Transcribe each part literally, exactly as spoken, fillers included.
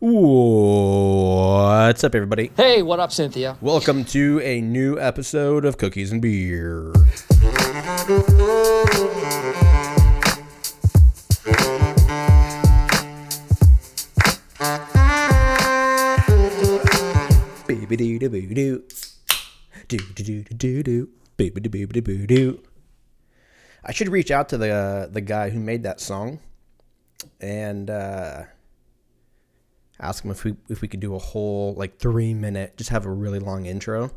What's up, everybody? Hey, what up, Cynthia? Welcome to a new episode of Cookies and Beer. Baby doo doo boo doo, doo doo doo doo doo, baby doo boo doo doo. I should reach out to the uh, the guy who made that song, and. uh Ask him if we if we could do a whole, like, three minute, just have a really long intro.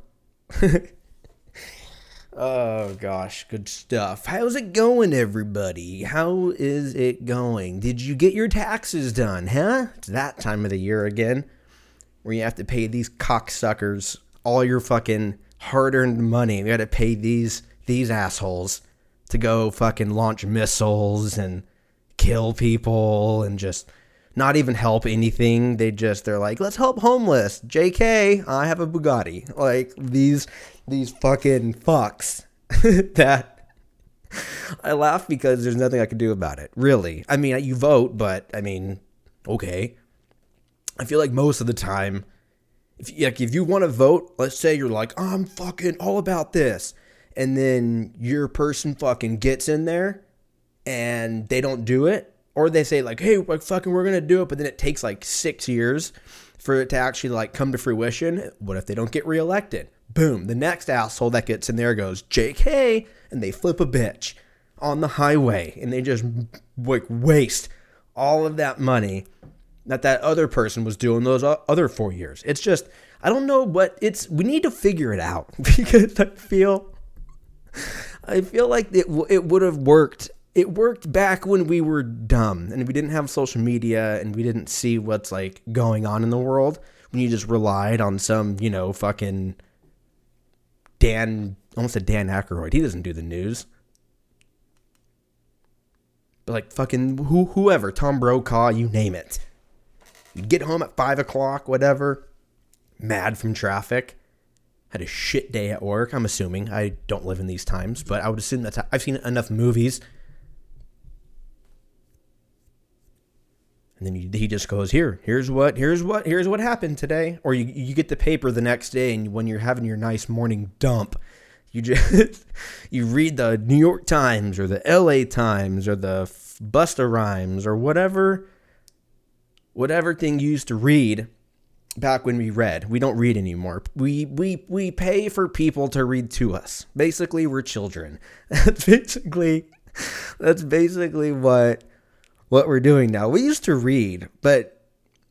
Oh, gosh. Good stuff. How's it going, everybody? How is it going? Did you get your taxes done, huh? It's that time of the year again where you have to pay these cocksuckers all your fucking hard-earned money. You got to pay these these assholes to go fucking launch missiles and kill people and just... not even help anything. They just, they're like, let's help homeless. J K, I have a Bugatti. Like, these, these fucking fucks. That, I laugh because there's nothing I can do about it. Really. I mean, you vote, but, I mean, okay. I feel like most of the time, if, like, if you want to vote, let's say you're like, oh, I'm fucking all about this. And then your person fucking gets in there and they don't do it. Or they say, like, hey, like, fucking, we're going to do it. But then it takes, like, six years for it to actually, like, come to fruition. What if they don't get reelected? Boom. The next asshole that gets in there goes, J K. And they flip a bitch on the highway. And they just, like, waste all of that money that that other person was doing those other four years. It's just, I don't know what it's, we need to figure it out. Because I feel, I feel like it, it would have worked. It worked back when we were dumb and we didn't have social media and we didn't see what's, like, going on in the world. When you just relied on some, you know, fucking Dan, almost a Dan Aykroyd. He doesn't do the news. But, like, fucking who, whoever, Tom Brokaw, you name it. You'd get home at five o'clock, whatever, mad from traffic. Had a shit day at work, I'm assuming. I don't live in these times, but I would assume that's how, I've seen enough movies. And then he just goes, here, here's what, here's what, here's what happened today. Or you you get the paper the next day, and when you're having your nice morning dump, you just, you read the New York Times or the L A. Times or the Busta Rhymes or whatever, whatever thing you used to read back when we read. We don't read anymore. We, we, we pay for people to read to us. Basically, we're children. That's basically, that's basically what... what we're doing now. We used to read, but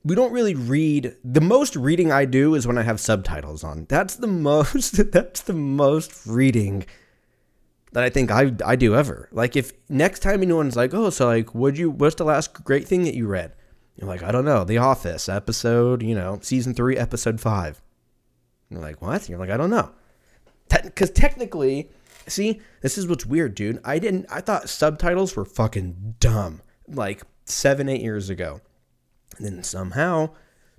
we don't really read. The most reading I do is when I have subtitles on. That's the most, that's the most reading that I think I I do ever. Like, if next time anyone's like, oh, so, like, what'd you, what's the last great thing that you read? You're like, I don't know. The Office episode, you know, season three, episode five. And you're like, what? And you're like, I don't know. Because Te- technically, see, this is what's weird, dude. I didn't, I thought subtitles were fucking dumb. Like seven, eight years ago. And then somehow,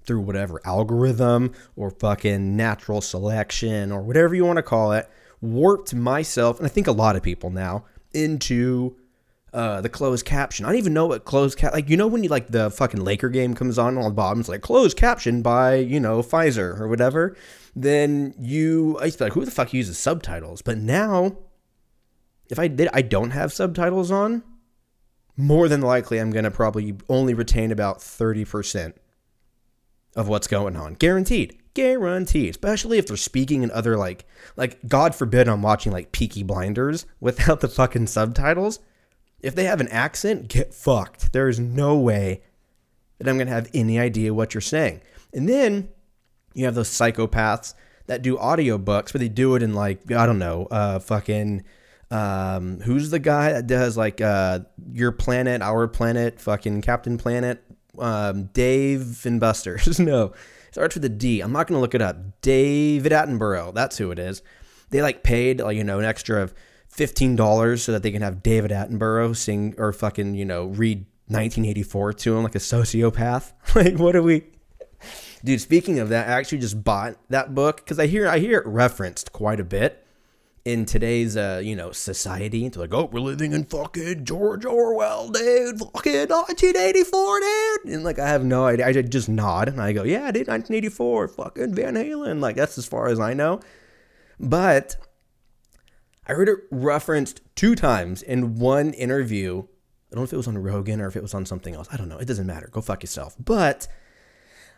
through whatever algorithm or fucking natural selection or whatever you want to call it, warped myself, and I think a lot of people now, into uh, the closed caption. I don't even know what closed caption, like, you know when you, like, the fucking Laker game comes on on the bottom, it's like, closed caption by, you know, Pfizer or whatever. Then you, I used to be like, who the fuck uses subtitles? But now, if I did, I don't have subtitles on. More than likely, I'm going to probably only retain about thirty percent of what's going on. Guaranteed. Guaranteed. Especially if they're speaking in other, like, like, God forbid I'm watching, like, Peaky Blinders without the fucking subtitles. If they have an accent, get fucked. There is no way that I'm going to have any idea what you're saying. And then you have those psychopaths that do audiobooks, but they do it in, like, I don't know, uh, fucking... Um, who's the guy that does, like, uh, Your Planet, Our Planet, fucking Captain Planet, um, Dave and Buster's. No, it starts with a D. I'm not going to look it up. David Attenborough. That's who it is. They, like, paid, like, you know, an extra of fifteen dollars so that they can have David Attenborough sing or fucking, you know, read nineteen eighty-four to him like a sociopath. Like, what are we, dude? Speaking of that, I actually just bought that book because I hear, I hear it referenced quite a bit. in today's, uh, you know, society, to like, oh, we're living in fucking George Orwell, dude, fucking nineteen eighty-four, dude. And like, I have no idea. I just nod and I go, yeah, dude, nineteen eighty-four, fucking Van Halen. Like, that's as far as I know. But I heard it referenced two times in one interview. I don't know if it was on Rogan or if it was on something else. I don't know. It doesn't matter. Go fuck yourself. But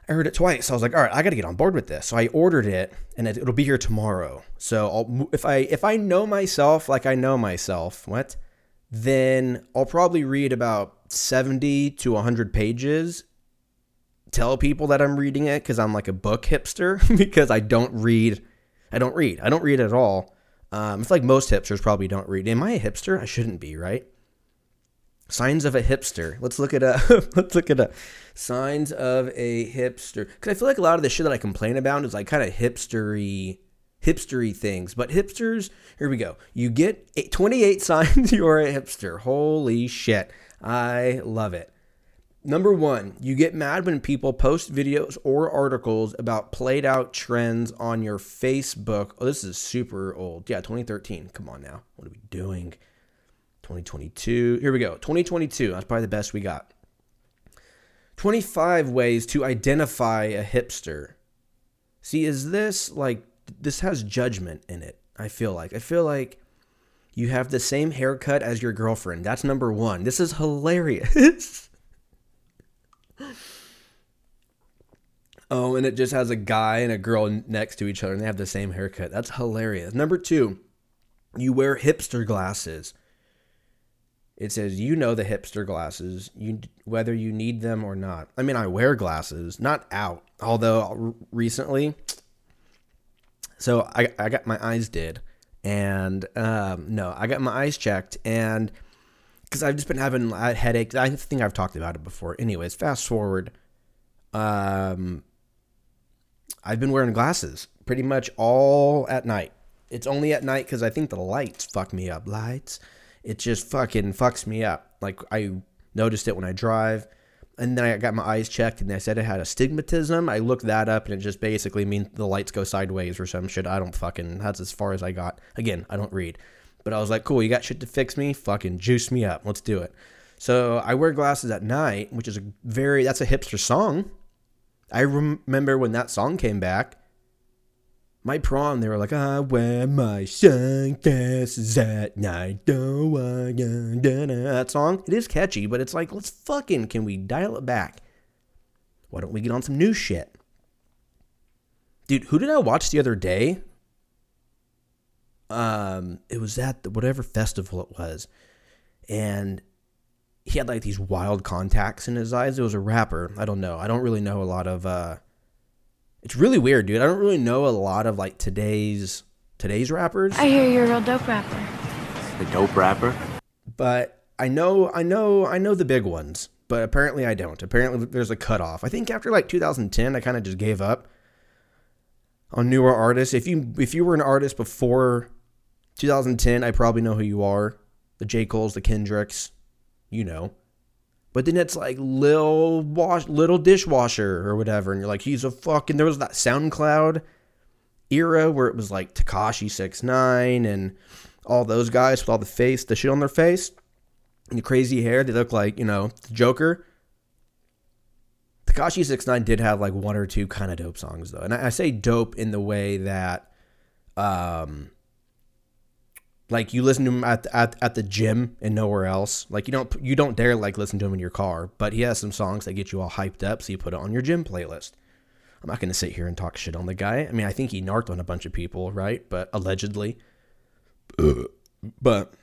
I heard it twice. So I was like, all right, I got to get on board with this. So I ordered it, and it, it'll be here tomorrow. So I'll, if I if I know myself like I know myself, what? Then I'll probably read about seventy to one hundred pages, tell people that I'm reading it because I'm like a book hipster because I don't read. I don't read. I don't read at all. Um, it's like most hipsters probably don't read. Am I a hipster? I shouldn't be, right? Signs of a hipster. Let's look at a let's look at a signs of a hipster. Because I feel like a lot of the shit that I complain about is like kind of hipstery, hipstery things. But hipsters, here we go. You get eight, twenty-eight signs you're a hipster. Holy shit. I love it. Number one, you get mad when people post videos or articles about played out trends on your Facebook. Oh, this is super old. Yeah, twenty thirteen. Come on now. What are we doing? twenty twenty-two. Here we go. twenty twenty-two. That's probably the best we got. twenty-five ways to identify a hipster. See, is this like, this has judgment in it, I feel like. I feel like you have the same haircut as your girlfriend. That's number one. This is hilarious. Oh, and it just has a guy and a girl next to each other, and they have the same haircut. That's hilarious. Number two, you wear hipster glasses. It says, you know the hipster glasses, you whether you need them or not. I mean, I wear glasses, not out. Although recently, so I I got my eyes did, and um, no, I got my eyes checked, and because I've just been having headaches. I think I've talked about it before. Anyways, fast forward, um, I've been wearing glasses pretty much all at night. It's only at night because I think the lights fuck me up. Lights. It just fucking fucks me up. Like, I noticed it when I drive. And then I got my eyes checked, and they said it had astigmatism. I looked that up, and it just basically means the lights go sideways or some shit. I don't fucking... That's as far as I got. Again, I don't read. But I was like, cool, you got shit to fix me? Fucking juice me up. Let's do it. So I wear glasses at night, which is a very... That's a hipster song. I remember when that song came back. My prom, they were like, I wear my sunglasses at night. Oh, I, that song, it is catchy, but it's like, let's fucking, can we dial it back? Why don't we get on some new shit? Dude, who did I watch the other day? Um, it was at the, whatever festival it was. And he had like these wild contacts in his eyes. It was a rapper. I don't know. I don't really know a lot of, uh. It's really weird, dude. I don't really know a lot of, like, today's today's rappers. I hear you're a real dope rapper. The dope rapper? But I know, I know, I know the big ones, but apparently I don't. Apparently there's a cutoff. I think after, like, two thousand ten, I kind of just gave up on newer artists. If you if you were an artist before two thousand ten, I probably know who you are. The J. Coles, the Kendricks, you know. But then it's like Lil Wash, Little Dishwasher or whatever. And you're like, he's a fucking... There was that SoundCloud era where it was like Tekashi six nine and all those guys with all the face, the shit on their face. And the crazy hair. They look like, you know, the Joker. Tekashi six nine did have like one or two kind of dope songs though. And I, I say dope in the way that... um Like, you listen to him at, at at the gym and nowhere else. Like, you don't you don't dare, like, listen to him in your car. But he has some songs that get you all hyped up, so you put it on your gym playlist. I'm not going to sit here and talk shit on the guy. I mean, I think he narked on a bunch of people, right? But allegedly. But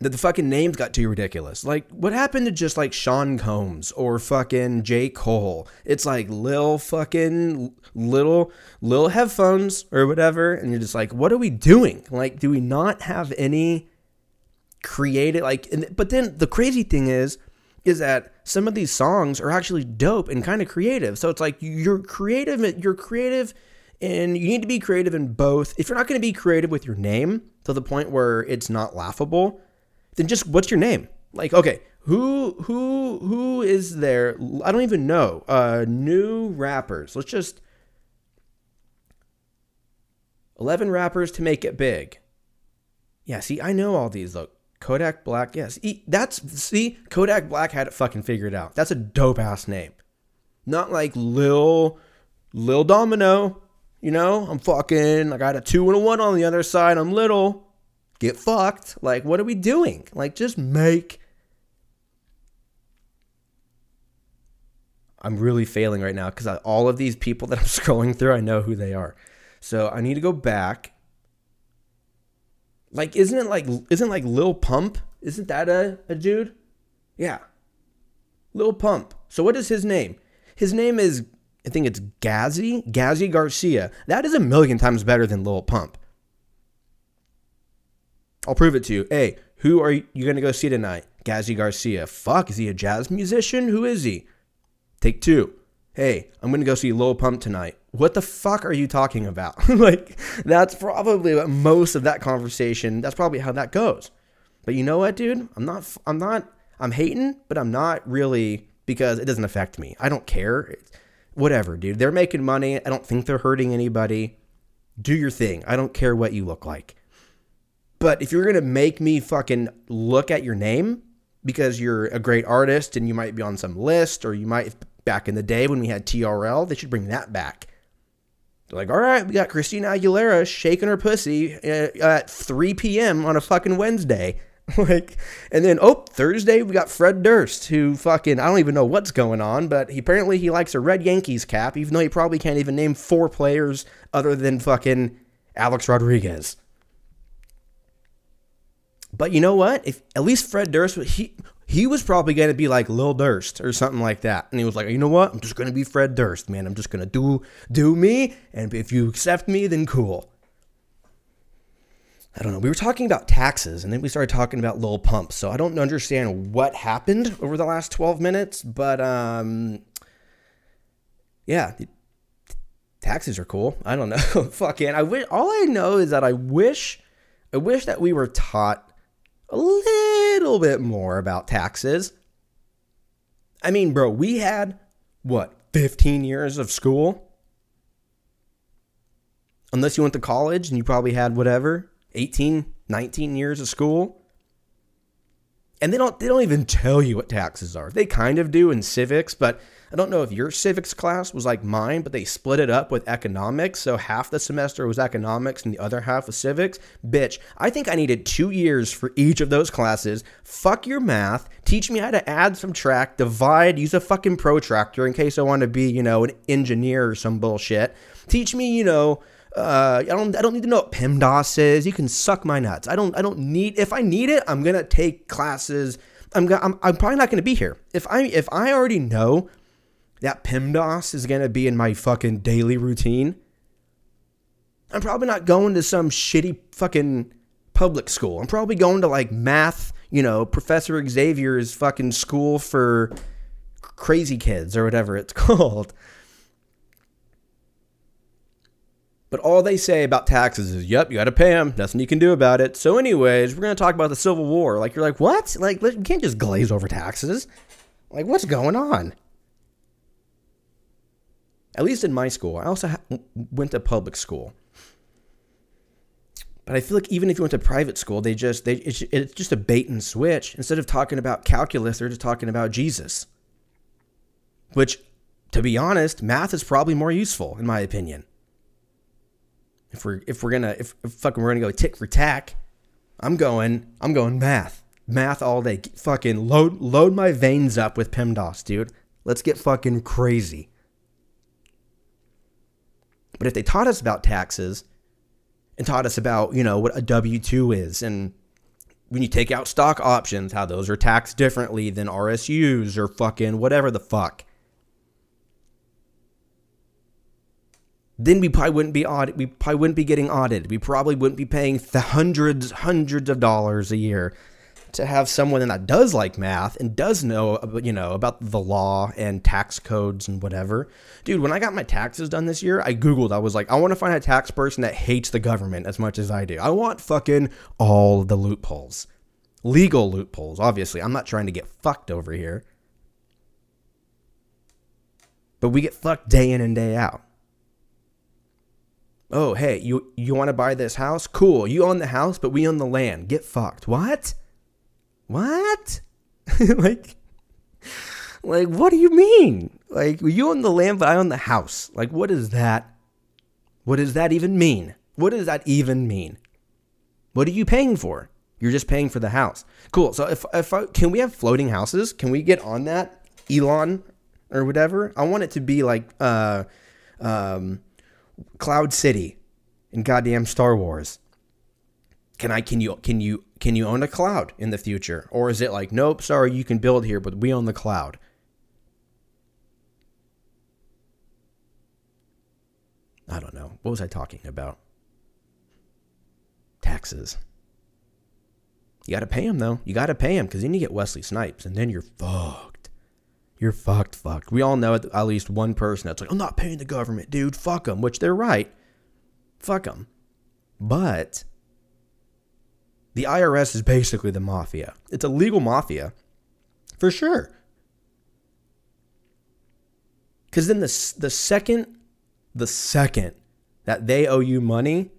the, the fucking names got too ridiculous. Like, what happened to just, like, Sean Combs or fucking J. Cole? It's like Lil fucking... little little headphones or whatever, and you're just like, what are we doing? Like, do we not have any creative, like, and, but then the crazy thing is is that some of these songs are actually dope and kind of creative. So it's like, you're creative you're creative and you need to be creative in both. If you're not going to be creative with your name to the point where it's not laughable, then just, what's your name? Like, okay, Who who who is there? I don't even know. Uh, new rappers. Let's just eleven rappers to make it big. Yeah, see, I know all these. Look, Kodak Black. Yes, yeah, that's see, Kodak Black had it fucking figured out. That's a dope ass name. Not like Lil Lil Domino. You know, I'm fucking. I got a two and a one on the other side. I'm little. Get fucked. Like, what are we doing? Like, just make. I'm really failing right now because all of these people that I'm scrolling through, I know who they are. So I need to go back. Like, isn't it like, isn't like Lil Pump? Isn't that a, a dude? Yeah. Lil Pump. So what is his name? His name is, I think it's Gazzy, Gazzy Garcia. That is a million times better than Lil Pump. I'll prove it to you. Hey, who are you going to go see tonight? Gazzy Garcia. Fuck, is he a jazz musician? Who is he? Take two. Hey, I'm going to go see Lil Pump tonight. What the fuck are you talking about? Like, that's probably what most of that conversation, that's probably how that goes. But you know what, dude? I'm not, I'm not, I'm hating, but I'm not really, because it doesn't affect me. I don't care. It's, whatever, dude. They're making money. I don't think they're hurting anybody. Do your thing. I don't care what you look like. But if you're going to make me fucking look at your name because you're a great artist and you might be on some list or you might... Back in the day when we had T R L, they should bring that back. They're like, all right, we got Christina Aguilera shaking her pussy at three p.m. on a fucking Wednesday. Like, and then, oh, Thursday, we got Fred Durst, who fucking, I don't even know what's going on, but he apparently he likes a red Yankees cap, even though he probably can't even name four players other than fucking Alex Rodriguez. But you know what? If at least Fred Durst, he... He was probably going to be like Lil Durst or something like that. And he was like, you know what? I'm just going to be Fred Durst, man. I'm just going to do do me. And if you accept me, then cool. I don't know. We were talking about taxes, and then we started talking about Lil Pump. So I don't understand what happened over the last twelve minutes. But, um, yeah, taxes are cool. I don't know. Fucking, I wish, all I know is that I wish, I wish that we were taught a little bit more about taxes. I mean, bro, we had, what, fifteen years of school? Unless you went to college and you probably had, whatever, eighteen, nineteen years of school. And they don't they don't even tell you what taxes are. They kind of do in civics, but I don't know if your civics class was like mine, but they split it up with economics. So half the semester was economics and the other half was civics. Bitch, I think I needed two years for each of those classes. Fuck your math. Teach me how to add, subtract, divide, use a fucking protractor in case I want to be, you know, an engineer or some bullshit. Teach me, you know... Uh, I don't. I don't need to know what PEMDAS is. You can suck my nuts. I don't. I don't need. If I need it, I'm gonna take classes. I'm. Gonna, I'm. I'm probably not gonna be here. If I. If I already know that PEMDAS is gonna be in my fucking daily routine, I'm probably not going to some shitty fucking public school. I'm probably going to like math. You know, Professor Xavier's fucking school for crazy kids or whatever it's called. But all they say about taxes is, yep, you got to pay them. Nothing you can do about it. So anyways, we're going to talk about the Civil War. Like, you're like, what? Like, you can't just glaze over taxes. Like, what's going on? At least in my school. I also ha- went to public school. But I feel like even if you went to private school, they just, they it's, it's just a bait and switch. Instead of talking about calculus, they're just talking about Jesus. Which, to be honest, math is probably more useful, in my opinion. If we're if we're gonna if, if fucking we're gonna go tick for tack, I'm going I'm going math math all day. Get fucking load load my veins up with PEMDAS, dude. Let's get fucking crazy. But if they taught us about taxes and taught us about, you know, what a W two is and when you take out stock options, how those are taxed differently than R S Us or fucking whatever the fuck. Then we probably wouldn't be audit. We probably wouldn't be getting audited. We probably wouldn't be paying the hundreds, hundreds of dollars a year to have someone that does like math and does know, you know, about the law and tax codes and whatever. Dude, when I got my taxes done this year, I Googled. I was like, I want to find a tax person that hates the government as much as I do. I want fucking all the loopholes, legal loopholes. Obviously, I'm not trying to get fucked over here, but we get fucked day in and day out. Oh, hey, you you want to buy this house? Cool. You own the house, but we own the land. Get fucked. What? What? like, like, what do you mean? Like, you own the land, but I own the house. Like, what is that? What does that even mean? What does that even mean? What are you paying for? You're just paying for the house. Cool. So if if I, can we have floating houses? Can we get on that, Elon, or whatever? I want it to be like uh, um, Cloud City in goddamn Star Wars. Can I? Can you? Can you? Can you own a cloud in the future? Or is it like, nope, sorry, you can build here, but we own the cloud? I don't know. What was I talking about? Taxes. You got to pay him, though. You got to pay him because then you get Wesley Snipes, and then you're fucked. You're fucked, fucked. We all know at least one person that's like, I'm not paying the government, dude. Fuck them, which they're right. Fuck them. But the I R S is basically the mafia. It's a legal mafia for sure. Because then the, the second, the second that they owe you money,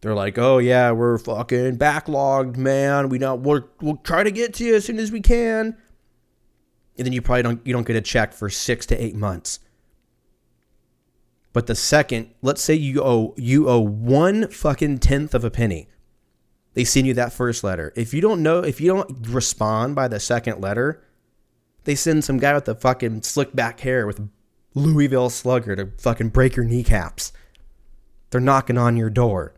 they're like, oh, yeah, we're fucking backlogged, man. We not, we'll, we'll try to get to you as soon as we can. And then you probably don't you don't get a check for six to eight months. But the second, let's say you owe you owe one fucking tenth of a penny. They send you that first letter. If you don't know, if you don't respond by the second letter, they send some guy with the fucking slick back hair with Louisville Slugger to fucking break your kneecaps. They're knocking on your door.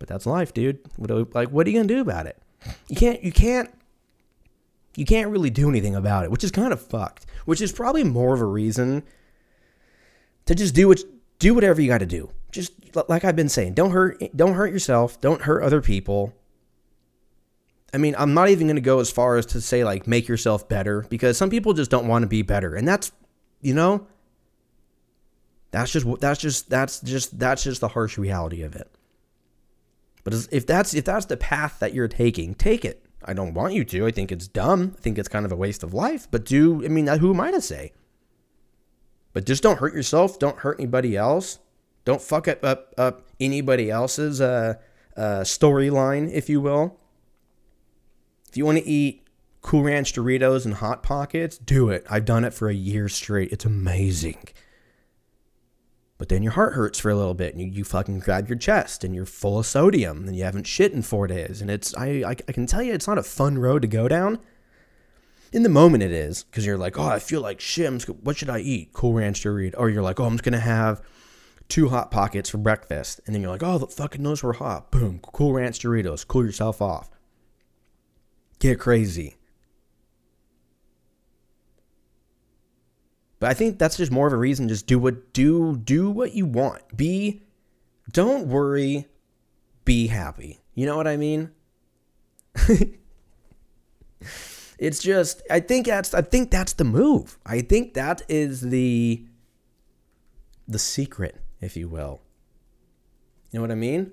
But that's life, dude. What are, like, what are you gonna do about it? You can't, you can't, you can't really do anything about it, which is kind of fucked. Which is probably more of a reason to just do what, do whatever you got to do. Just like I've been saying, don't hurt, don't hurt yourself, don't hurt other people. I mean, I'm not even gonna go as far as to say like make yourself better, because some people just don't want to be better, and that's, you know, that's just that's just that's just that's just the harsh reality of it. But if that's if that's the path that you're taking, take it. I don't want you to. I think it's dumb. I think it's kind of a waste of life. But do, I mean, who am I to say? But just don't hurt yourself. Don't hurt anybody else. Don't fuck up up, up anybody else's uh, uh, storyline, if you will. If you want to eat Cool Ranch Doritos and Hot Pockets, do it. I've done it for a year straight. It's amazing. But then your heart hurts for a little bit, and you, you fucking grab your chest, and you're full of sodium, and you haven't shit in four days. And it's, I, I, I can tell you, it's not a fun road to go down. In the moment it is, because you're like, oh, I feel like shit. I'm just, what should I eat? Cool Ranch Doritos. Or you're like, oh, I'm just going to have two Hot Pockets for breakfast. And then you're like, oh, the fucking those were hot. Boom. Cool Ranch Doritos. Cool yourself off. Get crazy. But I think that's just more of a reason. Just do what do do what you want. Be, don't worry, be happy. You know what I mean? It's just, I think that's I think that's the move. I think that is the the secret, if you will. You know what I mean?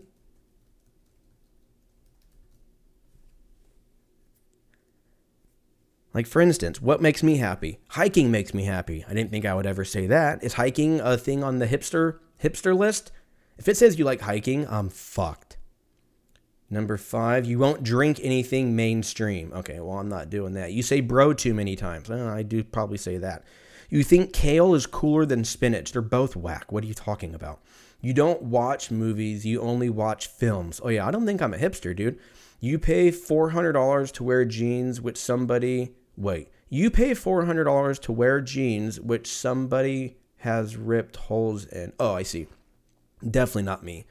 Like, for instance, what makes me happy? Hiking makes me happy. I didn't think I would ever say that. Is hiking a thing on the hipster hipster list? If it says you like hiking, I'm fucked. Number five, you won't drink anything mainstream. Okay, well, I'm not doing that. You say bro too many times. Oh, I do probably say that. You think kale is cooler than spinach. They're both whack. What are you talking about? You don't watch movies. You only watch films. Oh, yeah, I don't think I'm a hipster, dude. You pay four hundred dollars to wear jeans which somebody... Wait, you pay four hundred dollars to wear jeans which somebody has ripped holes in. Oh, I see. Definitely not me.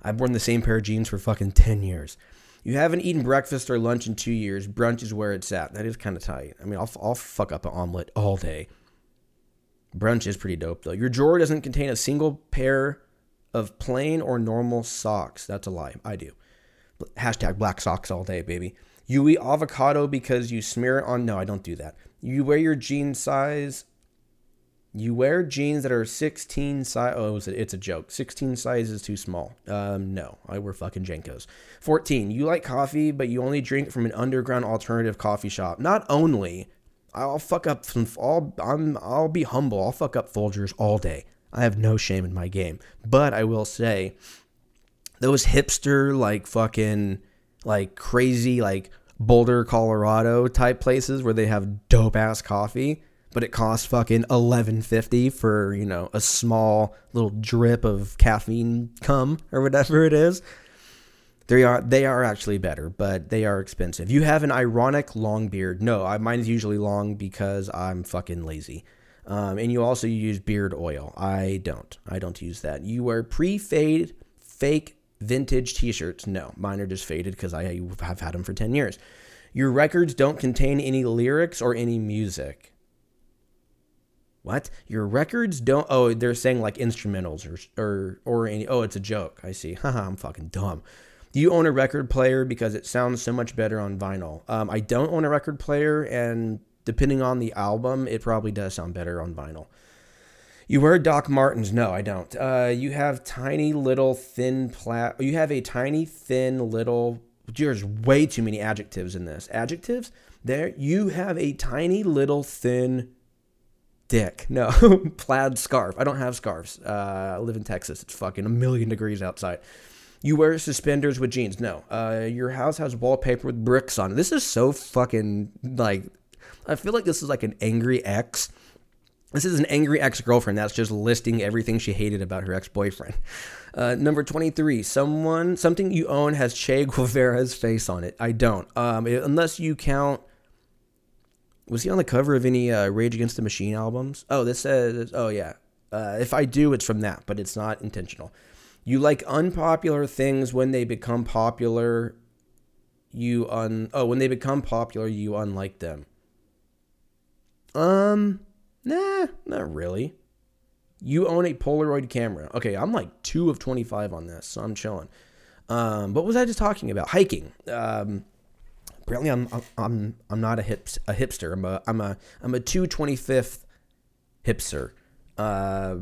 I've worn the same pair of jeans for fucking ten years. You haven't eaten breakfast or lunch in two years. Brunch is where it's at. That is kind of tight. I mean, I'll, I'll fuck up an omelet all day. Brunch is pretty dope, though. Your drawer doesn't contain a single pair of plain or normal socks. That's a lie. I do. Hashtag black socks all day, baby. You eat avocado because you smear it on... No, I don't do that. You wear your jean size... You wear jeans that are sixteen size... Oh, it's a joke. sixteen size is too small. Um, no, I wear fucking Jenkos. fourteen, you like coffee, but you only drink from an underground alternative coffee shop. Not only... I'll fuck up... Some, I'll, I'm, I'll be humble. I'll fuck up Folgers all day. I have no shame in my game. But I will say, those hipster, like, fucking, like, crazy, like, Boulder, Colorado type places where they have dope-ass coffee, but it costs fucking eleven fifty for, you know, a small little drip of caffeine cum or whatever it is. They are they are actually better, but they are expensive. You have an ironic long beard. No, I, mine's usually long because I'm fucking lazy. Um, and you also use beard oil. I don't. I don't use that. You wear pre-fade fake vintage t-shirts. No, mine are just faded because I have had them for ten years. Your records don't contain any lyrics or any music. What? Your records don't... Oh, they're saying like instrumentals or or, or any... Oh, it's a joke. I see. Haha, I'm fucking dumb. Do you own a record player because it sounds so much better on vinyl? Um, I don't own a record player, and depending on the album, it probably does sound better on vinyl. You wear Doc Martens? No, I don't. Uh, you have tiny little thin pla- You have a tiny thin little. There's way too many adjectives in this. Adjectives? There. You have a tiny little thin dick. No, plaid scarf. I don't have scarves. Uh, I live in Texas. It's fucking a million degrees outside. You wear suspenders with jeans? No. Uh, your house has wallpaper with bricks on it. This is so fucking, like, I feel like this is like an angry ex. This is an angry ex-girlfriend that's just listing everything she hated about her ex-boyfriend. Uh, number twenty-three, someone, something you own has Che Guevara's face on it. I don't. Um, it, unless you count, was he on the cover of any uh, Rage Against the Machine albums? Oh, this says, oh yeah. Uh, if I do, it's from that, but it's not intentional. You like unpopular things when they become popular. You un oh when they become popular, you unlike them. Um, nah, not really. You own a Polaroid camera. Okay, I'm like two of twenty-five on this, so I'm chilling. Um, what was I just talking about? Hiking. Um, apparently I'm I'm I'm not a hip a hipster. I'm a I'm a I'm a two twenty-fifth hipster. Uh.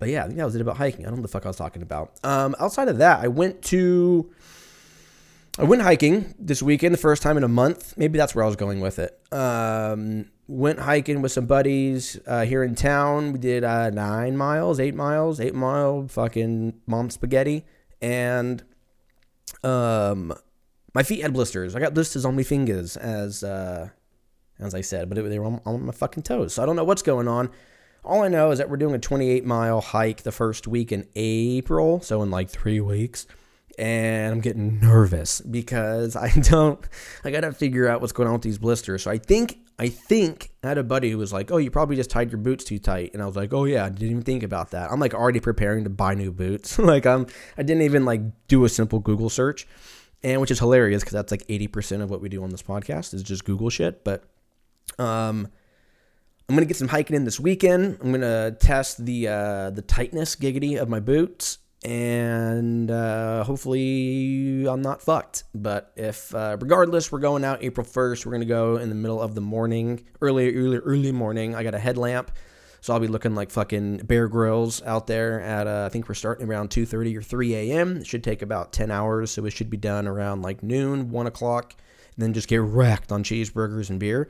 But yeah, I think that was it about hiking. I don't know what the fuck I was talking about. Um, outside of that, I went to, I went hiking this weekend, the first time in a month. Maybe that's where I was going with it. Um, went hiking with some buddies uh, here in town. We did uh, nine miles, eight miles, eight mile fucking mom spaghetti. And um, my feet had blisters. I got blisters on my fingers, as uh, as I said, but it, they were on, on my fucking toes. So I don't know what's going on. All I know is that we're doing a twenty-eight mile hike the first week in April, so in like three weeks, and I'm getting nervous because I don't, I gotta figure out what's going on with these blisters. So I think, I think I had a buddy who was like, oh, you probably just tied your boots too tight, and I was like, oh yeah, I didn't even think about that. I'm like already preparing to buy new boots, like I'm, I didn't even like do a simple Google search, and which is hilarious because that's like eighty percent of what we do on this podcast is just Google shit, but, um... I'm going to get some hiking in this weekend. I'm going to test the uh, the tightness giggity of my boots. And uh, hopefully I'm not fucked. But if uh, regardless, we're going out April first. We're going to go in the middle of the morning, early, early, early morning. I got a headlamp. So I'll be looking like fucking Bear Grylls out there at, uh, I think we're starting around two thirty or three a.m. It should take about ten hours. So it should be done around like noon, one o'clock. And then just get wrecked on cheeseburgers and beer.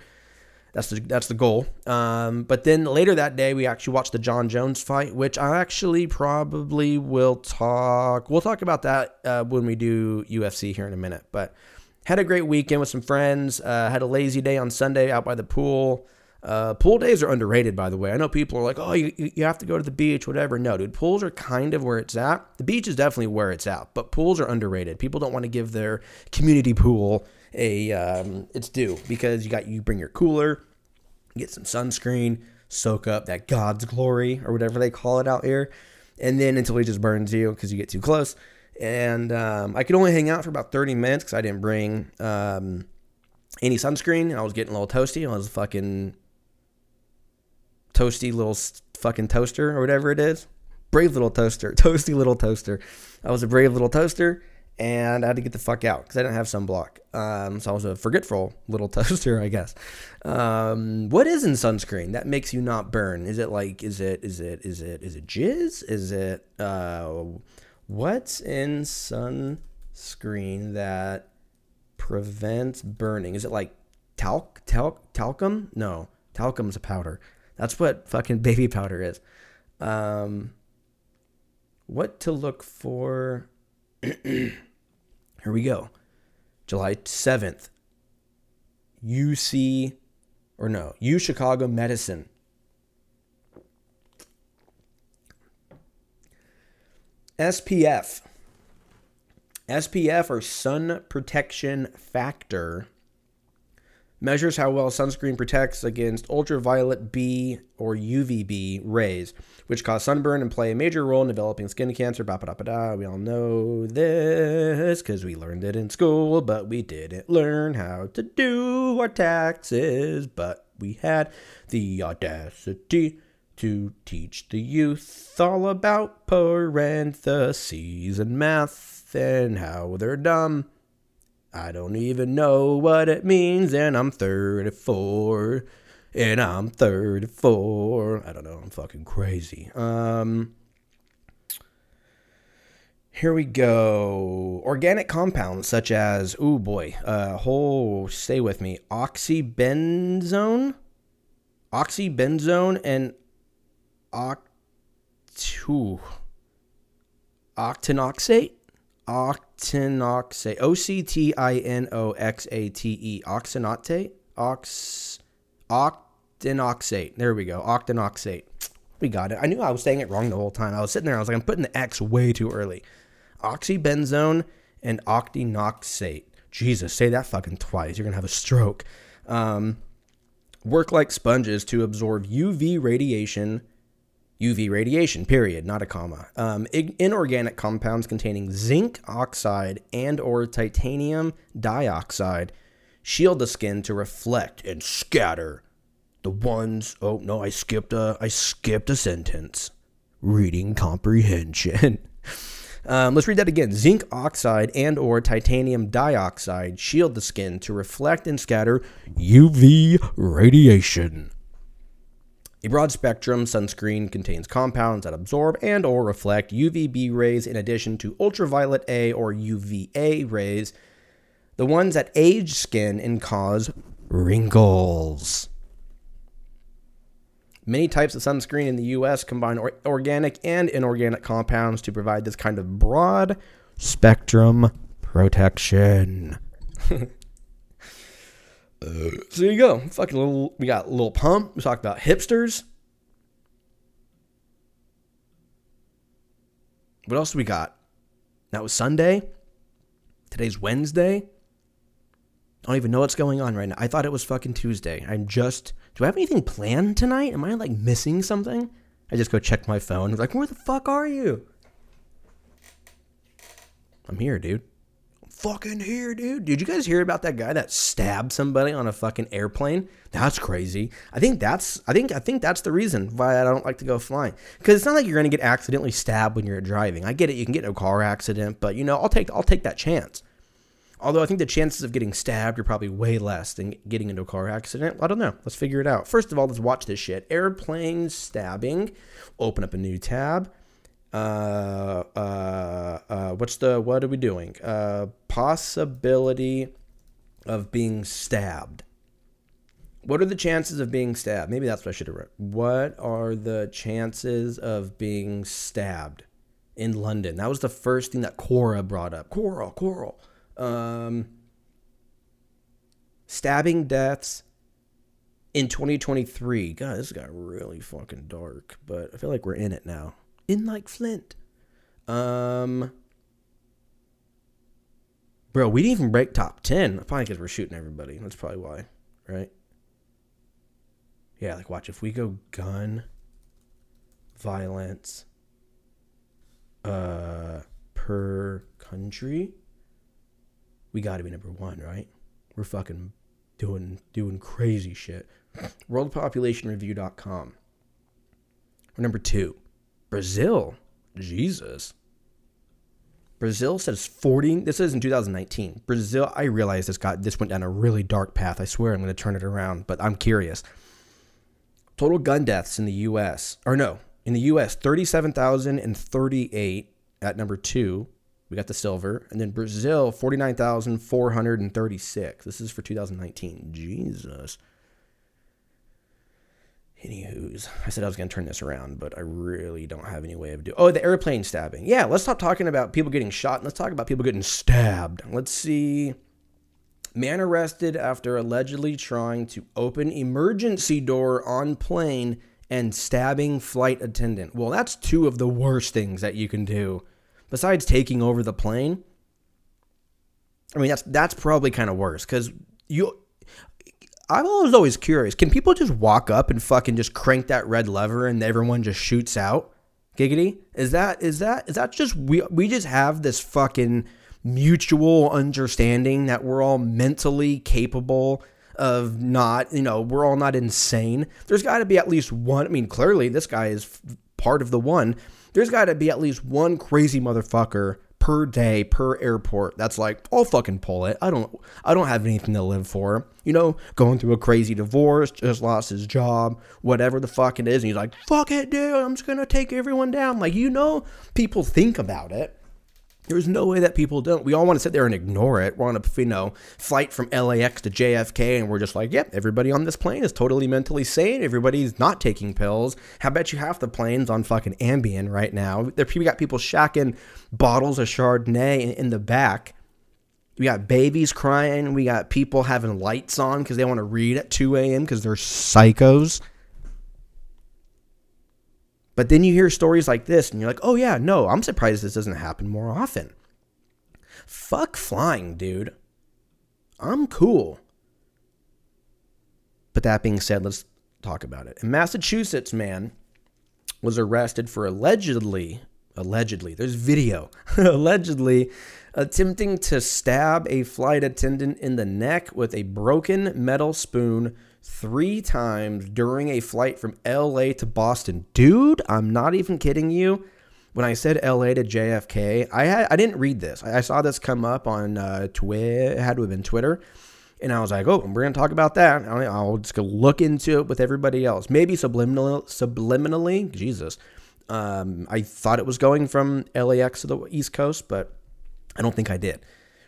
That's the that's the goal. Um, but then later that day, we actually watched the John Jones fight, which I actually probably will talk. We'll talk about that uh, when we do U F C here in a minute. But had a great weekend with some friends. Uh, had a lazy day on Sunday out by the pool. Uh, pool days are underrated, by the way. I know people are like, oh, you, you have to go to the beach, whatever. No, dude, pools are kind of where it's at. The beach is definitely where it's at, but pools are underrated. People don't want to give their community pool a um, it's due because you got you bring your cooler, get some sunscreen, soak up that God's glory or whatever they call it out here, and then until he just burns you because you get too close. And um, I could only hang out for about thirty minutes because I didn't bring um, any sunscreen. I was getting a little toasty. I was fucking... toasty little fucking toaster or whatever it is. Brave little toaster. Toasty little toaster. I was a brave little toaster, and I had to get the fuck out because I didn't have sunblock. Um, so I was a forgetful little toaster, I guess. Um, what is in sunscreen that makes you not burn? Is it like, is it, is it, is it, is it jizz? Is it, uh, what's in sunscreen that prevents burning? Is it like talc, talc, talcum? No, talcum's a powder. That's what fucking baby powder is. Um, what to look for? Here we go. July seventh. U C, or no, U Chicago Medicine. S P F. S P F, or sun protection factor, measures how well sunscreen protects against ultraviolet B or U V B rays, which cause sunburn and play a major role in developing skin cancer. Ba-ba-da-ba-da. We all know this because we learned it in school, but we didn't learn how to do our taxes. But we had the audacity to teach the youth all about parentheses and math and how they're dumb. I don't even know what it means, and I'm thirty-four, and I'm thirty-four. I don't know, I'm fucking crazy. Um, here we go. Organic compounds such as, ooh boy, uh, oh, stay with me, oxybenzone, oxybenzone, and Oct- octinoxate? Octinoxate. O C T I N O X A T E. Oxinoxate? Ox- octinoxate. There we go. Octinoxate. We got it. I knew I was saying it wrong the whole time. I was sitting there. I was like, I'm putting the X way too early. Oxybenzone and octinoxate. Jesus, say that fucking twice. You're going to have a stroke. Um, work like sponges to absorb U V radiation. U V radiation, period, not a comma. Um, inorganic compounds containing zinc oxide and or titanium dioxide shield the skin to reflect and scatter the ones... Oh, no, I skipped a, I skipped a sentence. Reading comprehension. um, let's read that again. Zinc oxide and or titanium dioxide shield the skin to reflect and scatter U V radiation. A broad-spectrum sunscreen contains compounds that absorb and or reflect U V B rays in addition to ultraviolet A or U V A rays, the ones that age skin and cause wrinkles. Many types of sunscreen in the U S combine or- organic and inorganic compounds to provide this kind of broad-spectrum protection. So there you go. Fucking little. We got Lil Pump. We talked about hipsters. What else do we got? That was Sunday. Today's Wednesday. I don't even know what's going on right now. I thought it was fucking Tuesday. I'm just. Do I have anything planned tonight? Am I like missing something? I just go check my phone. I'm like, where the fuck are you? I'm here, dude. Fucking here, dude. Did you guys hear about that guy that stabbed somebody on a fucking airplane? That's crazy. I think that's I think I think that's the reason why I don't like to go flying. Because it's not like you're gonna get accidentally stabbed when you're driving. I get it, you can get in a car accident, but you know, I'll take I'll take that chance. Although I think the chances of getting stabbed are probably way less than getting into a car accident. Well, I don't know. Let's figure it out. First of all, let's watch this shit. Airplane stabbing. Open up a new tab. Uh, uh, uh, what's the, what are we doing? Uh, possibility of being stabbed. What are the chances of being stabbed? Maybe that's what I should have wrote. What are the chances of being stabbed in London? That was the first thing that Cora brought up. Coral, Coral. Um, stabbing deaths in twenty twenty-three. God, this got really fucking dark, but I feel like we're in it now. In like Flint. Um, bro, we didn't even break top ten. Probably because we're shooting everybody. That's probably why, right? Yeah, like watch. If we go gun, violence, uh, per country, we got to be number one, right? We're fucking doing, doing crazy shit. world population review dot com. We're number two. Brazil, Jesus. Brazil says forty. This is in two thousand nineteen. Brazil. I realize this got this went down a really dark path. I swear I'm going to turn it around, but I'm curious. Total gun deaths in the U S or no, in the U S thirty-seven thousand thirty-eight at number two. We got the silver, and then Brazil forty-nine thousand four hundred thirty-six. This is for two thousand nineteen. Jesus. Anywho's, I said I was going to turn this around, but I really don't have any way of doing. Oh, the airplane stabbing. Yeah, let's stop talking about people getting shot and let's talk about people getting stabbed. Let's see. Man arrested after allegedly trying to open emergency door on plane and stabbing flight attendant. Well, that's two of the worst things that you can do. Besides taking over the plane, I mean, that's that's probably kind of worse because you... I was always curious. Can people just walk up and fucking just crank that red lever and everyone just shoots out? Giggity? Is that is that is that just we we just have this fucking mutual understanding that we're all mentally capable of not, you know, we're all not insane. There's got to be at least one. I mean, clearly this guy is part of the one. There's got to be at least one crazy motherfucker per day, per airport, that's like, I'll fucking pull it. I don't I don't have anything to live for. You know, going through a crazy divorce, just lost his job, whatever the fuck it is. And he's like, fuck it, dude, I'm just going to take everyone down. Like, you know, people think about it. There's no way that people don't. We all want to sit there and ignore it. We're on a, you know, flight from L A X to J F K, and we're just like, yep, everybody on this plane is totally mentally sane. Everybody's not taking pills. How about you half the plane's on fucking Ambien right now? We got people shacking bottles of Chardonnay in the back. We got babies crying. We got people having lights on because they want to read at two a.m. because they're psychos. But then you hear stories like this, and you're like, oh, yeah, no, I'm surprised this doesn't happen more often. Fuck flying, dude. I'm cool. But that being said, let's talk about it. A Massachusetts man was arrested for allegedly, allegedly, there's video, allegedly attempting to stab a flight attendant in the neck with a broken metal spoon three times during a flight from L A to Boston. Dude, I'm not even kidding you. When I said L A to J F K, I had, I didn't read this. I saw this come up on uh, Twitter. It had to have been Twitter. And I was like, oh, we're going to talk about that. I'll just go look into it with everybody else. Maybe subliminally, subliminally Jesus. Um, I thought it was going from L A X to the East Coast, but I don't think I did.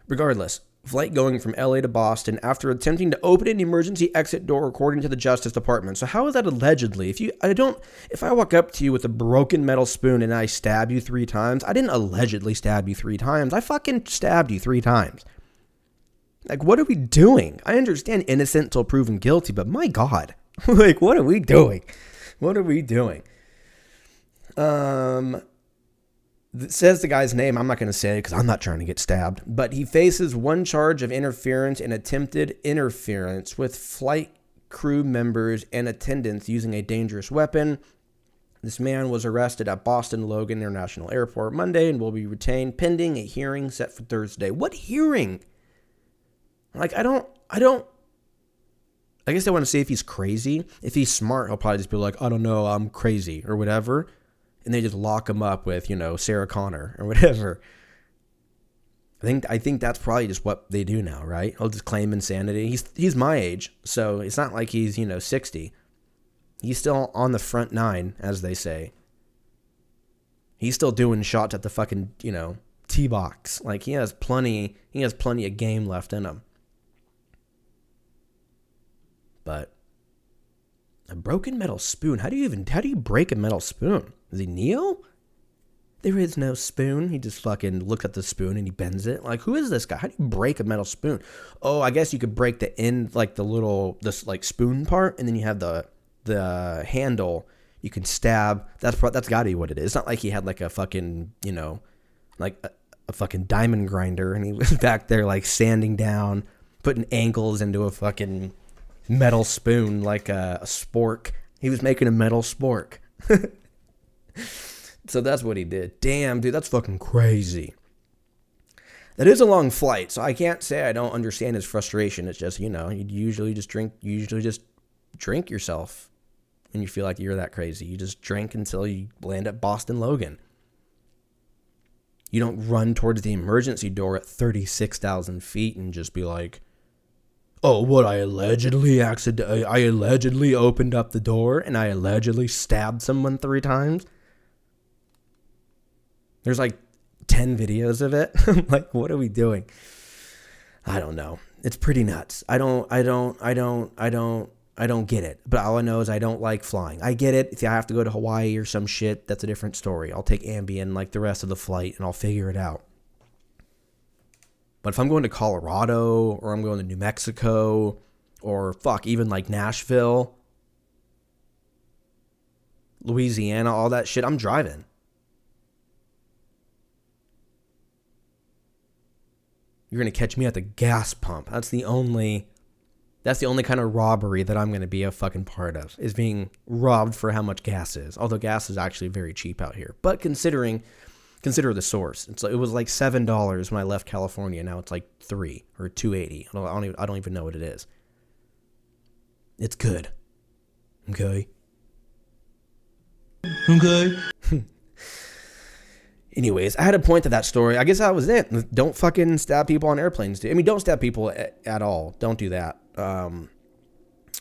Regardless. Flight going from L A to Boston after attempting to open an emergency exit door, according to the Justice Department. So how is that allegedly? If you, I don't, if I walk up to you with a broken metal spoon and I stab you three times, I didn't allegedly stab you three times. I fucking stabbed you three times. Like, what are we doing? I understand innocent until proven guilty, but my God, like, what are we doing? What are we doing? Um... Says the guy's name. I'm not going to say it because I'm not trying to get stabbed. But he faces one charge of interference and attempted interference with flight crew members and attendants using a dangerous weapon. This man was arrested at Boston Logan International Airport Monday and will be retained pending a hearing set for Thursday. What hearing? Like, I don't, I don't. I guess I want to see if he's crazy. If he's smart, he'll probably just be like, I don't know, I'm crazy or whatever. And they just lock him up with, you know, Sarah Connor or whatever. I think I think that's probably just what they do now, right? I'll just claim insanity. He's he's my age, so it's not like he's, you know, sixty. He's still on the front nine, as they say. He's still doing shots at the fucking, you know, tee box. Like, he has plenty, he has plenty of game left in him. But a broken metal spoon. How do you even, how do you break a metal spoon? Is he Neo? There is no spoon. He just fucking looks at the spoon and he bends it. Like, who is this guy? How do you break a metal spoon? Oh, I guess you could break the end, like the little, this like spoon part, and then you have the the handle. You can stab. That's that's got to be what it is. It's not like he had like a fucking, you know, like a, a fucking diamond grinder, and he was back there like sanding down, putting angles into a fucking metal spoon like a, a spork. He was making a metal spork. So that's what he did. Damn, dude, that's fucking crazy. That is a long flight, so I can't say I don't understand his frustration. It's just, you know, you usually just drink, you usually just drink yourself when you feel like you're that crazy. You just drink until you land at Boston Logan. You don't run towards the emergency door at thirty-six thousand feet and just be like, oh, what, I allegedly accident- I allegedly opened up the door and I allegedly stabbed someone three times. There's like ten videos of it. I'm like, what are we doing? I don't know. It's pretty nuts. I don't, I don't, I don't, I don't, I don't get it. But all I know is I don't like flying. I get it. If I have to go to Hawaii or some shit, that's a different story. I'll take Ambien like the rest of the flight and I'll figure it out. But if I'm going to Colorado or I'm going to New Mexico or fuck, even like Nashville, Louisiana, all that shit, I'm driving. You're going to catch me at the gas pump. That's the only... That's the only kind of robbery that I'm going to be a fucking part of, is being robbed for how much gas is. Although gas is actually very cheap out here. But considering, consider the source. It's like, it was like seven dollars when I left California. Now it's like three or two eighty. I don't, I don't even, I don't even know what it is. It's good. Okay. Okay. Anyways, I had a point to that story. I guess that was it. Don't fucking stab people on airplanes, dude. I mean, don't stab people at, at all. Don't do that. Um,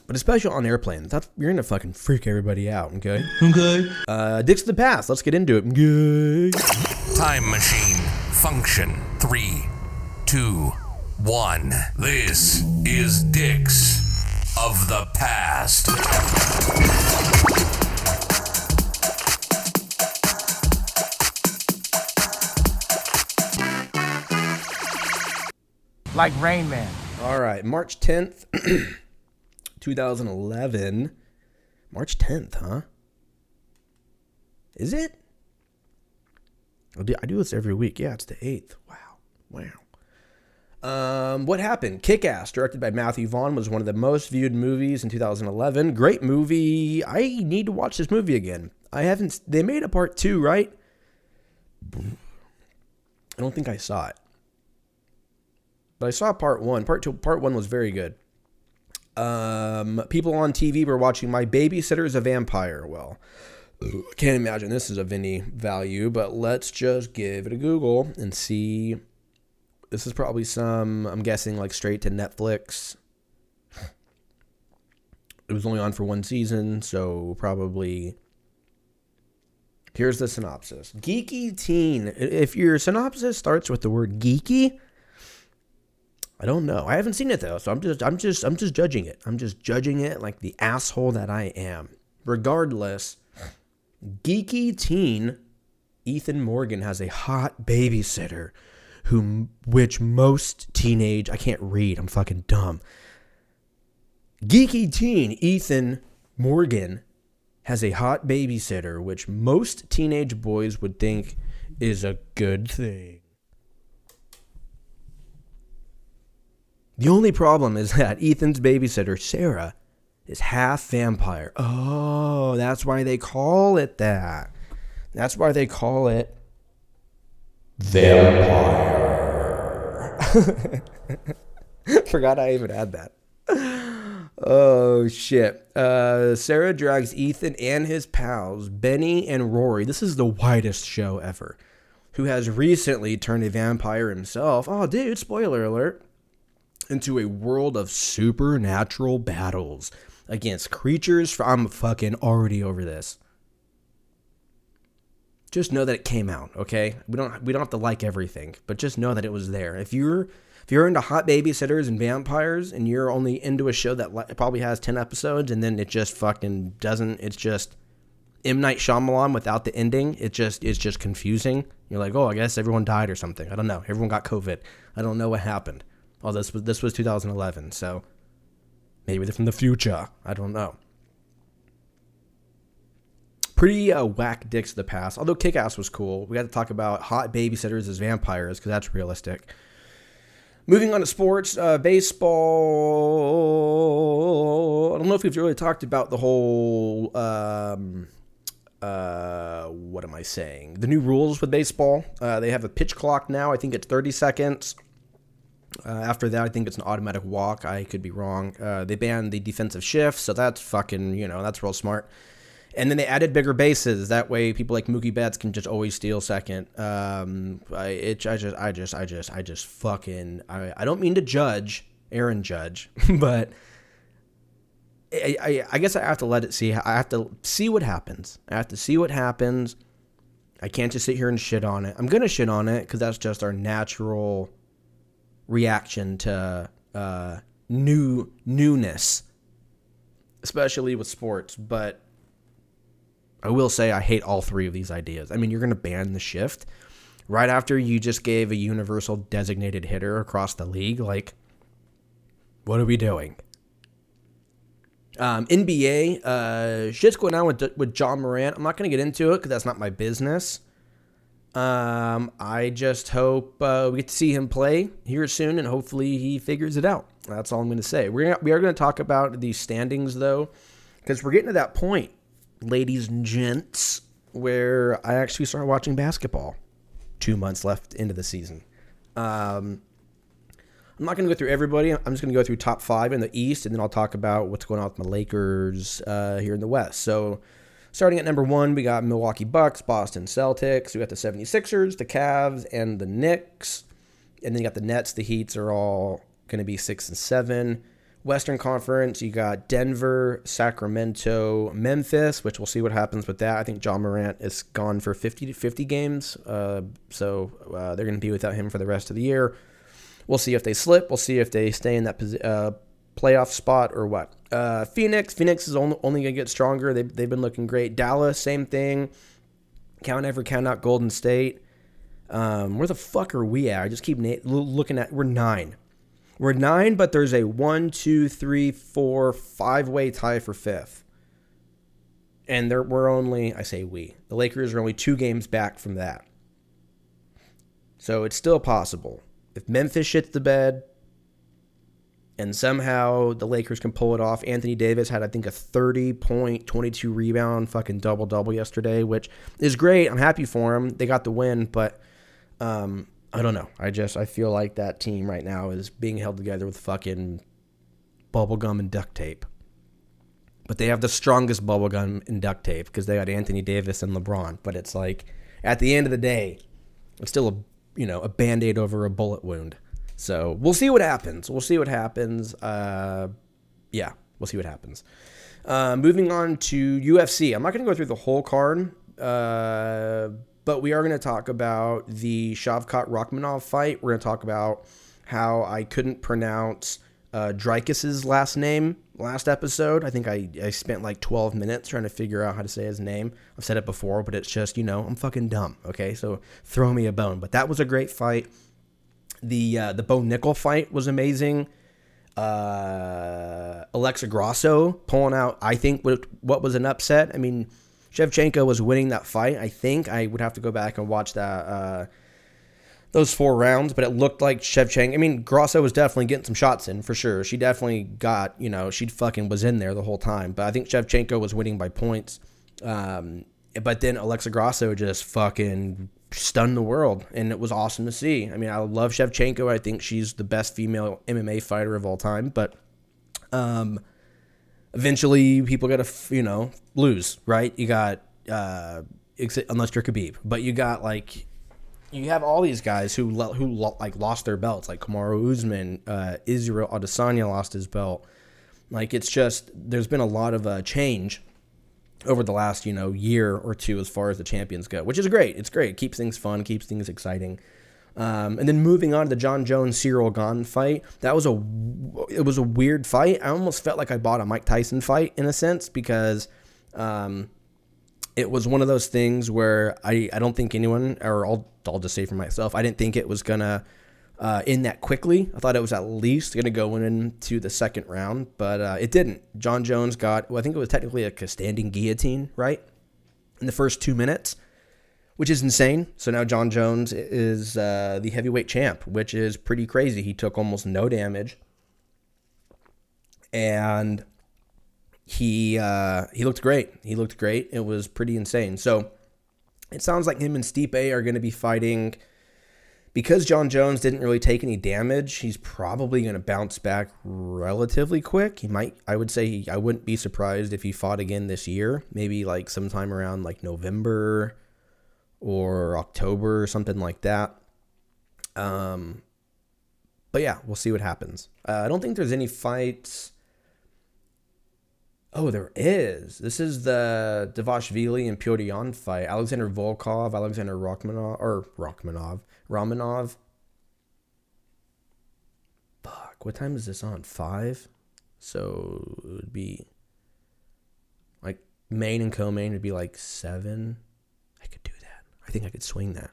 but especially on airplanes. That's, you're going to fucking freak everybody out, okay? Okay. Uh, Dicks of the Past. Let's get into it. Okay. Time machine. Function. Three. Two. One. This is Dicks of the Past. Like Rain Man. All right, March tenth, twenty eleven. March tenth, huh? Is it? I do, I do this every week. Yeah, it's the eighth. Wow. Wow. Um, what happened? Kick-Ass, directed by Matthew Vaughn, was one of the most viewed movies in two thousand eleven. Great movie. I need to watch this movie again. I haven't... They made a part two, right? I don't think I saw it. But I saw part one. Part two, part one was very good. Um, people on T V were watching My Babysitter's a Vampire. Well, I can't imagine this is of any value, but let's just give it a Google and see. This is probably some, I'm guessing, like straight to Netflix. It was only on for one season, so probably... Here's the synopsis. Geeky teen. If your synopsis starts with the word geeky... I don't know. I haven't seen it though, so I'm just, I'm just, I'm just judging it. I'm just judging it like the asshole that I am. Regardless, geeky teen Ethan Morgan has a hot babysitter, who, which most teenage, I can't read. I'm fucking dumb. Geeky teen Ethan Morgan has a hot babysitter, which most teenage boys would think is a good thing. The only problem is that Ethan's babysitter, Sarah, is half vampire. Oh, that's why they call it that. That's why they call it vampire. Forgot I even had that. Oh, shit. Uh, Sarah drags Ethan and his pals, Benny and Rory. This is the widest show ever. Who has recently turned a vampire himself. Oh, dude, spoiler alert. Into a world of supernatural battles against creatures from... I'm fucking already over this. Just know that it came out, okay? We don't we don't have to like everything, but just know that it was there. If you're if you're into hot babysitters and vampires and you're only into a show that probably has ten episodes and then it just fucking doesn't, it's just M. Night Shyamalan without the ending. It just it's just confusing. You're like, "Oh, I guess everyone died or something. I don't know. Everyone got COVID. I don't know what happened." Oh, this was this was two thousand eleven, so maybe they're from the future. I don't know. Pretty uh, whack Dicks of the Past. Although Kick-Ass was cool. We got to talk about hot babysitters as vampires because that's realistic. Moving on to sports, uh, baseball. I don't know if we've really talked about the whole. Um, uh, what am I saying? The new rules with baseball. Uh, they have a pitch clock now. I think it's thirty seconds. Uh, after that, I think it's an automatic walk. I could be wrong. Uh, they banned the defensive shift, so that's fucking, you know, that's real smart. And then they added bigger bases. That way, people like Mookie Betts can just always steal second. Um, I, it, I just, I just, I just, I just fucking, I, I don't mean to judge Aaron Judge, but I, I, I guess I have to let it see. I have to see what happens. I have to see what happens. I can't just sit here and shit on it. I'm going to shit on it because that's just our natural reaction to uh, new newness. especially with sports. But I will say I hate all three of these ideas. I mean, you're going to ban the shift right after you just gave a universal designated hitter across the league. Like, what are we doing? Um, N B A, uh, shit's going on with, with John Morant. I'm not going to get into it because that's not my business. Um, I just hope uh, we get to see him play here soon, and hopefully he figures it out. That's all I'm going to say. We're gonna, we are going to talk about these standings, though, because we're getting to that point, ladies and gents, where I actually started watching basketball. Two months left into the season. Um, I'm not going to go through everybody. I'm just going to go through top five in the East, and then I'll talk about what's going on with the Lakers uh, here in the West. So, starting at number one, we got Milwaukee Bucks, Boston Celtics. We got the 76ers, the Cavs, and the Knicks. And then you got the Nets. The Heats are all going to be six and seven. Western Conference, you got Denver, Sacramento, Memphis, which we'll see what happens with that. I think John Morant is gone for fifty to fifty games. Uh, so uh, they're going to be without him for the rest of the year. We'll see if they slip. We'll see if they stay in that position. Uh, playoff spot or what. Uh, Phoenix. Phoenix is only, only going to get stronger. They've, they've been looking great. Dallas, same thing. Count every count out Golden State. Um, where the fuck are we at? I just keep na- looking at... We're nine. We're nine, but there's a one, two, three, four, five-way tie for fifth. And there, we're only... I say we. The Lakers are only two games back from that. So it's still possible. If Memphis shits the bed... and somehow the Lakers can pull it off. Anthony Davis had, I think, a thirty-point, twenty-two-rebound fucking double-double yesterday, which is great. I'm happy for him. They got the win, but um, I don't know. I just I feel like that team right now is being held together with fucking bubblegum and duct tape. But they have the strongest bubblegum and duct tape because they got Anthony Davis and LeBron. But it's like, at the end of the day, it's still a you know a Band-Aid over a bullet wound. So we'll see what happens. We'll see what happens. Uh, yeah, we'll see what happens. Uh, moving on to U F C. I'm not going to go through the whole card, uh, but we are going to talk about the Shavkat Rakhmonov fight. We're going to talk about how I couldn't pronounce uh, Dreykus's last name last episode. I think I, I spent like twelve minutes trying to figure out how to say his name. I've said it before, but it's just, you know, I'm fucking dumb, okay? So throw me a bone. But that was a great fight. The uh, the Bo Nickel fight was amazing. Uh, Alexa Grasso pulling out, I think, what, what was an upset. I mean, Shevchenko was winning that fight, I think. I would have to go back and watch that uh, those four rounds, but it looked like Shevchenko. I mean, Grasso was definitely getting some shots in, for sure. She definitely got, you know, she fucking was in there the whole time. But I think Shevchenko was winning by points. Um, but then Alexa Grasso just fucking... stunned the world, and it was awesome to see. I mean, I love Shevchenko. I think she's the best female M M A fighter of all time, but um, eventually people got to, you know, lose, right? You got, uh, unless you're Khabib, but you got, like, you have all these guys who, who like, lost their belts, like Kamaru Usman, uh, Israel Adesanya lost his belt. Like, it's just, there's been a lot of uh, change over the last, you know, year or two as far as the champions go, which is great. It's great. It keeps things fun, keeps things exciting. Um, and then moving on to the John Jones, Ciryl Gane fight. That was a, it was a weird fight. I almost felt like I bought a Mike Tyson fight in a sense because um, it was one of those things where I, I don't think anyone, or I'll, I'll just say for myself, I didn't think it was going to uh, end that quickly. I thought it was at least going to go into the second round, but uh, it didn't. John Jones got, well, I think it was technically like a standing guillotine, right? In the first two minutes, which is insane. So now John Jones is uh, the heavyweight champ, which is pretty crazy. He took almost no damage. And he uh, he looked great. He looked great. It was pretty insane. So it sounds like him and Stipe are going to be fighting. Because John Jones didn't really take any damage, he's probably going to bounce back relatively quick. He might, I would say, he, I wouldn't be surprised if he fought again this year, maybe like sometime around like November or October or something like that. Um, but yeah, we'll see what happens. Uh, I don't think there's any fights. Oh, there is. This is the Dvashvili and Petr Yan fight. Alexander Volkov, Alexander Rakhmonov, or Rakhmonov, Ramanov. Fuck, what time is this on? Five? So it would be main and co-main would be like seven. I could do that. I think I could swing that.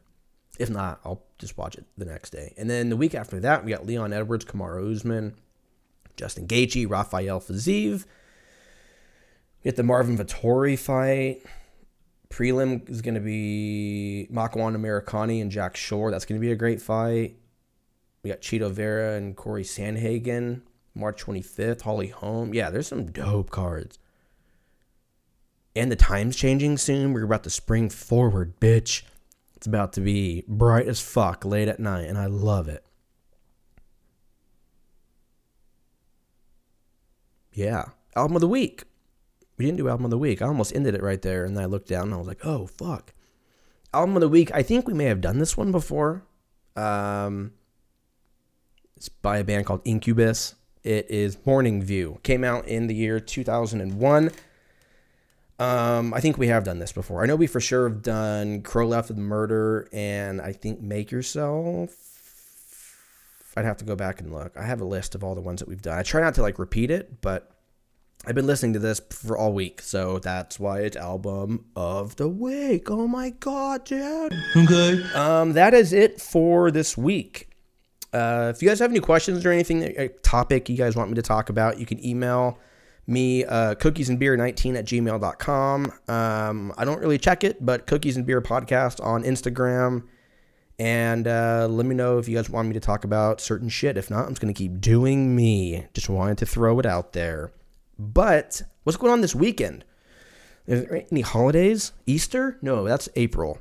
If not, I'll just watch it the next day. And then the week after that, we got Leon Edwards, Kamaru Usman, Justin Gaethje, Rafael Fiziev. We got the Marvin Vettori fight. Prelim is going to be Makwan Amerikani and Jack Shore. That's going to be a great fight. We got Chito Vera and Corey Sandhagen. March twenty-fifth, Holly Holm. Yeah, there's some dope cards. And the time's changing soon. We're about to spring forward, bitch. It's about to be bright as fuck late at night, and I love it. Yeah. Album of the week. We didn't do album of the week. I almost ended it right there, and then I looked down, and I was like, oh, fuck. Album of the week. I think we may have done this one before. Um, it's by a band called Incubus. It is Morning View. Came out in the year two thousand one. Um, I think we have done this before. I know we for sure have done Crow Left with Murder and I think Make Yourself. I'd have to go back and look. I have a list of all the ones that we've done. I try not to like repeat it, but I've been listening to this for all week. So that's why it's album of the week. Oh my God, dude. Okay. Um, that is it for this week. Uh, if you guys have any questions or anything, a topic you guys want me to talk about, you can email me uh cookies and beer nineteen at gmail dot com. um I don't really check it, but Cookies and Beer Podcast on Instagram, and uh let me know if you guys want me to talk about certain shit. If not, I'm just gonna keep doing me. Just wanted to throw it out there. But what's going on this weekend? Is there any holidays? Easter? No, that's April.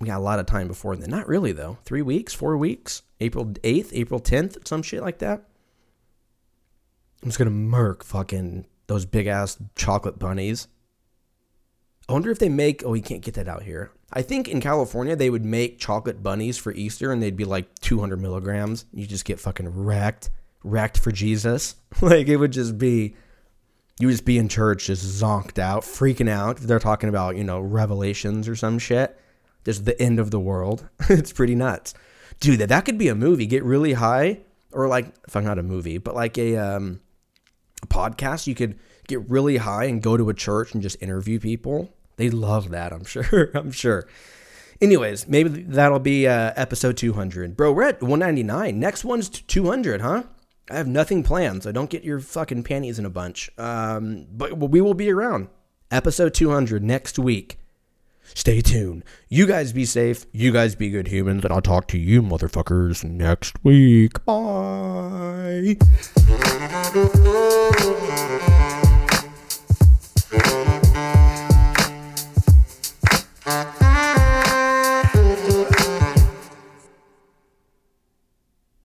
We got a lot of time before then. Not really though. Three weeks, four weeks. April eighth, April tenth, some shit like that. I'm just going to murk fucking those big-ass chocolate bunnies. I wonder if they make... Oh, you can't get that out here. I think in California, they would make chocolate bunnies for Easter, and they'd be like two hundred milligrams. You just get fucking wrecked. Wrecked for Jesus. Like, it would just be... You would just be in church just zonked out, freaking out. They're talking about, you know, Revelations or some shit. Just the end of the world. It's pretty nuts. Dude, that, that could be a movie. Get really high. Or like... Fuck, not a movie, but like a... um. A podcast. You could get really high and go to a church and just interview people. They love that, I'm sure. I'm sure. Anyways, maybe that'll be uh, episode two hundred. Bro, we're at one ninety-nine. Next one's two hundred, huh? I have nothing planned, so don't get your fucking panties in a bunch. Um, but we will be around. Episode two hundred next week. Stay tuned. You guys be safe. You guys be good humans, and I'll talk to you motherfuckers next week. Bye.